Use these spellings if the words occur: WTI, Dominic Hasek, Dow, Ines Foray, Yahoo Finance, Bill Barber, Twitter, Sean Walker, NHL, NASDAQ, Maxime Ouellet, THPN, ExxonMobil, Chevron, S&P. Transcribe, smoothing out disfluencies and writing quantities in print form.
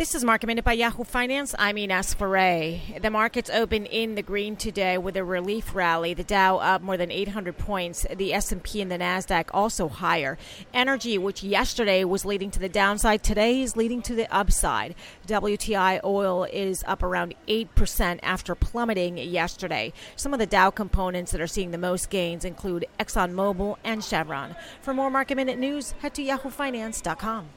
This is Market Minute by Yahoo Finance. I'm Ines Foray. The markets opened in the green today with a relief rally. The Dow up more than 800 points. The S&P and the NASDAQ also higher. Energy, which yesterday was leading to the downside, today is leading to the upside. WTI oil is up around 8% after plummeting yesterday. Some of the Dow components that are seeing the most gains include ExxonMobil and Chevron. For more Market Minute news, head to yahoofinance.com.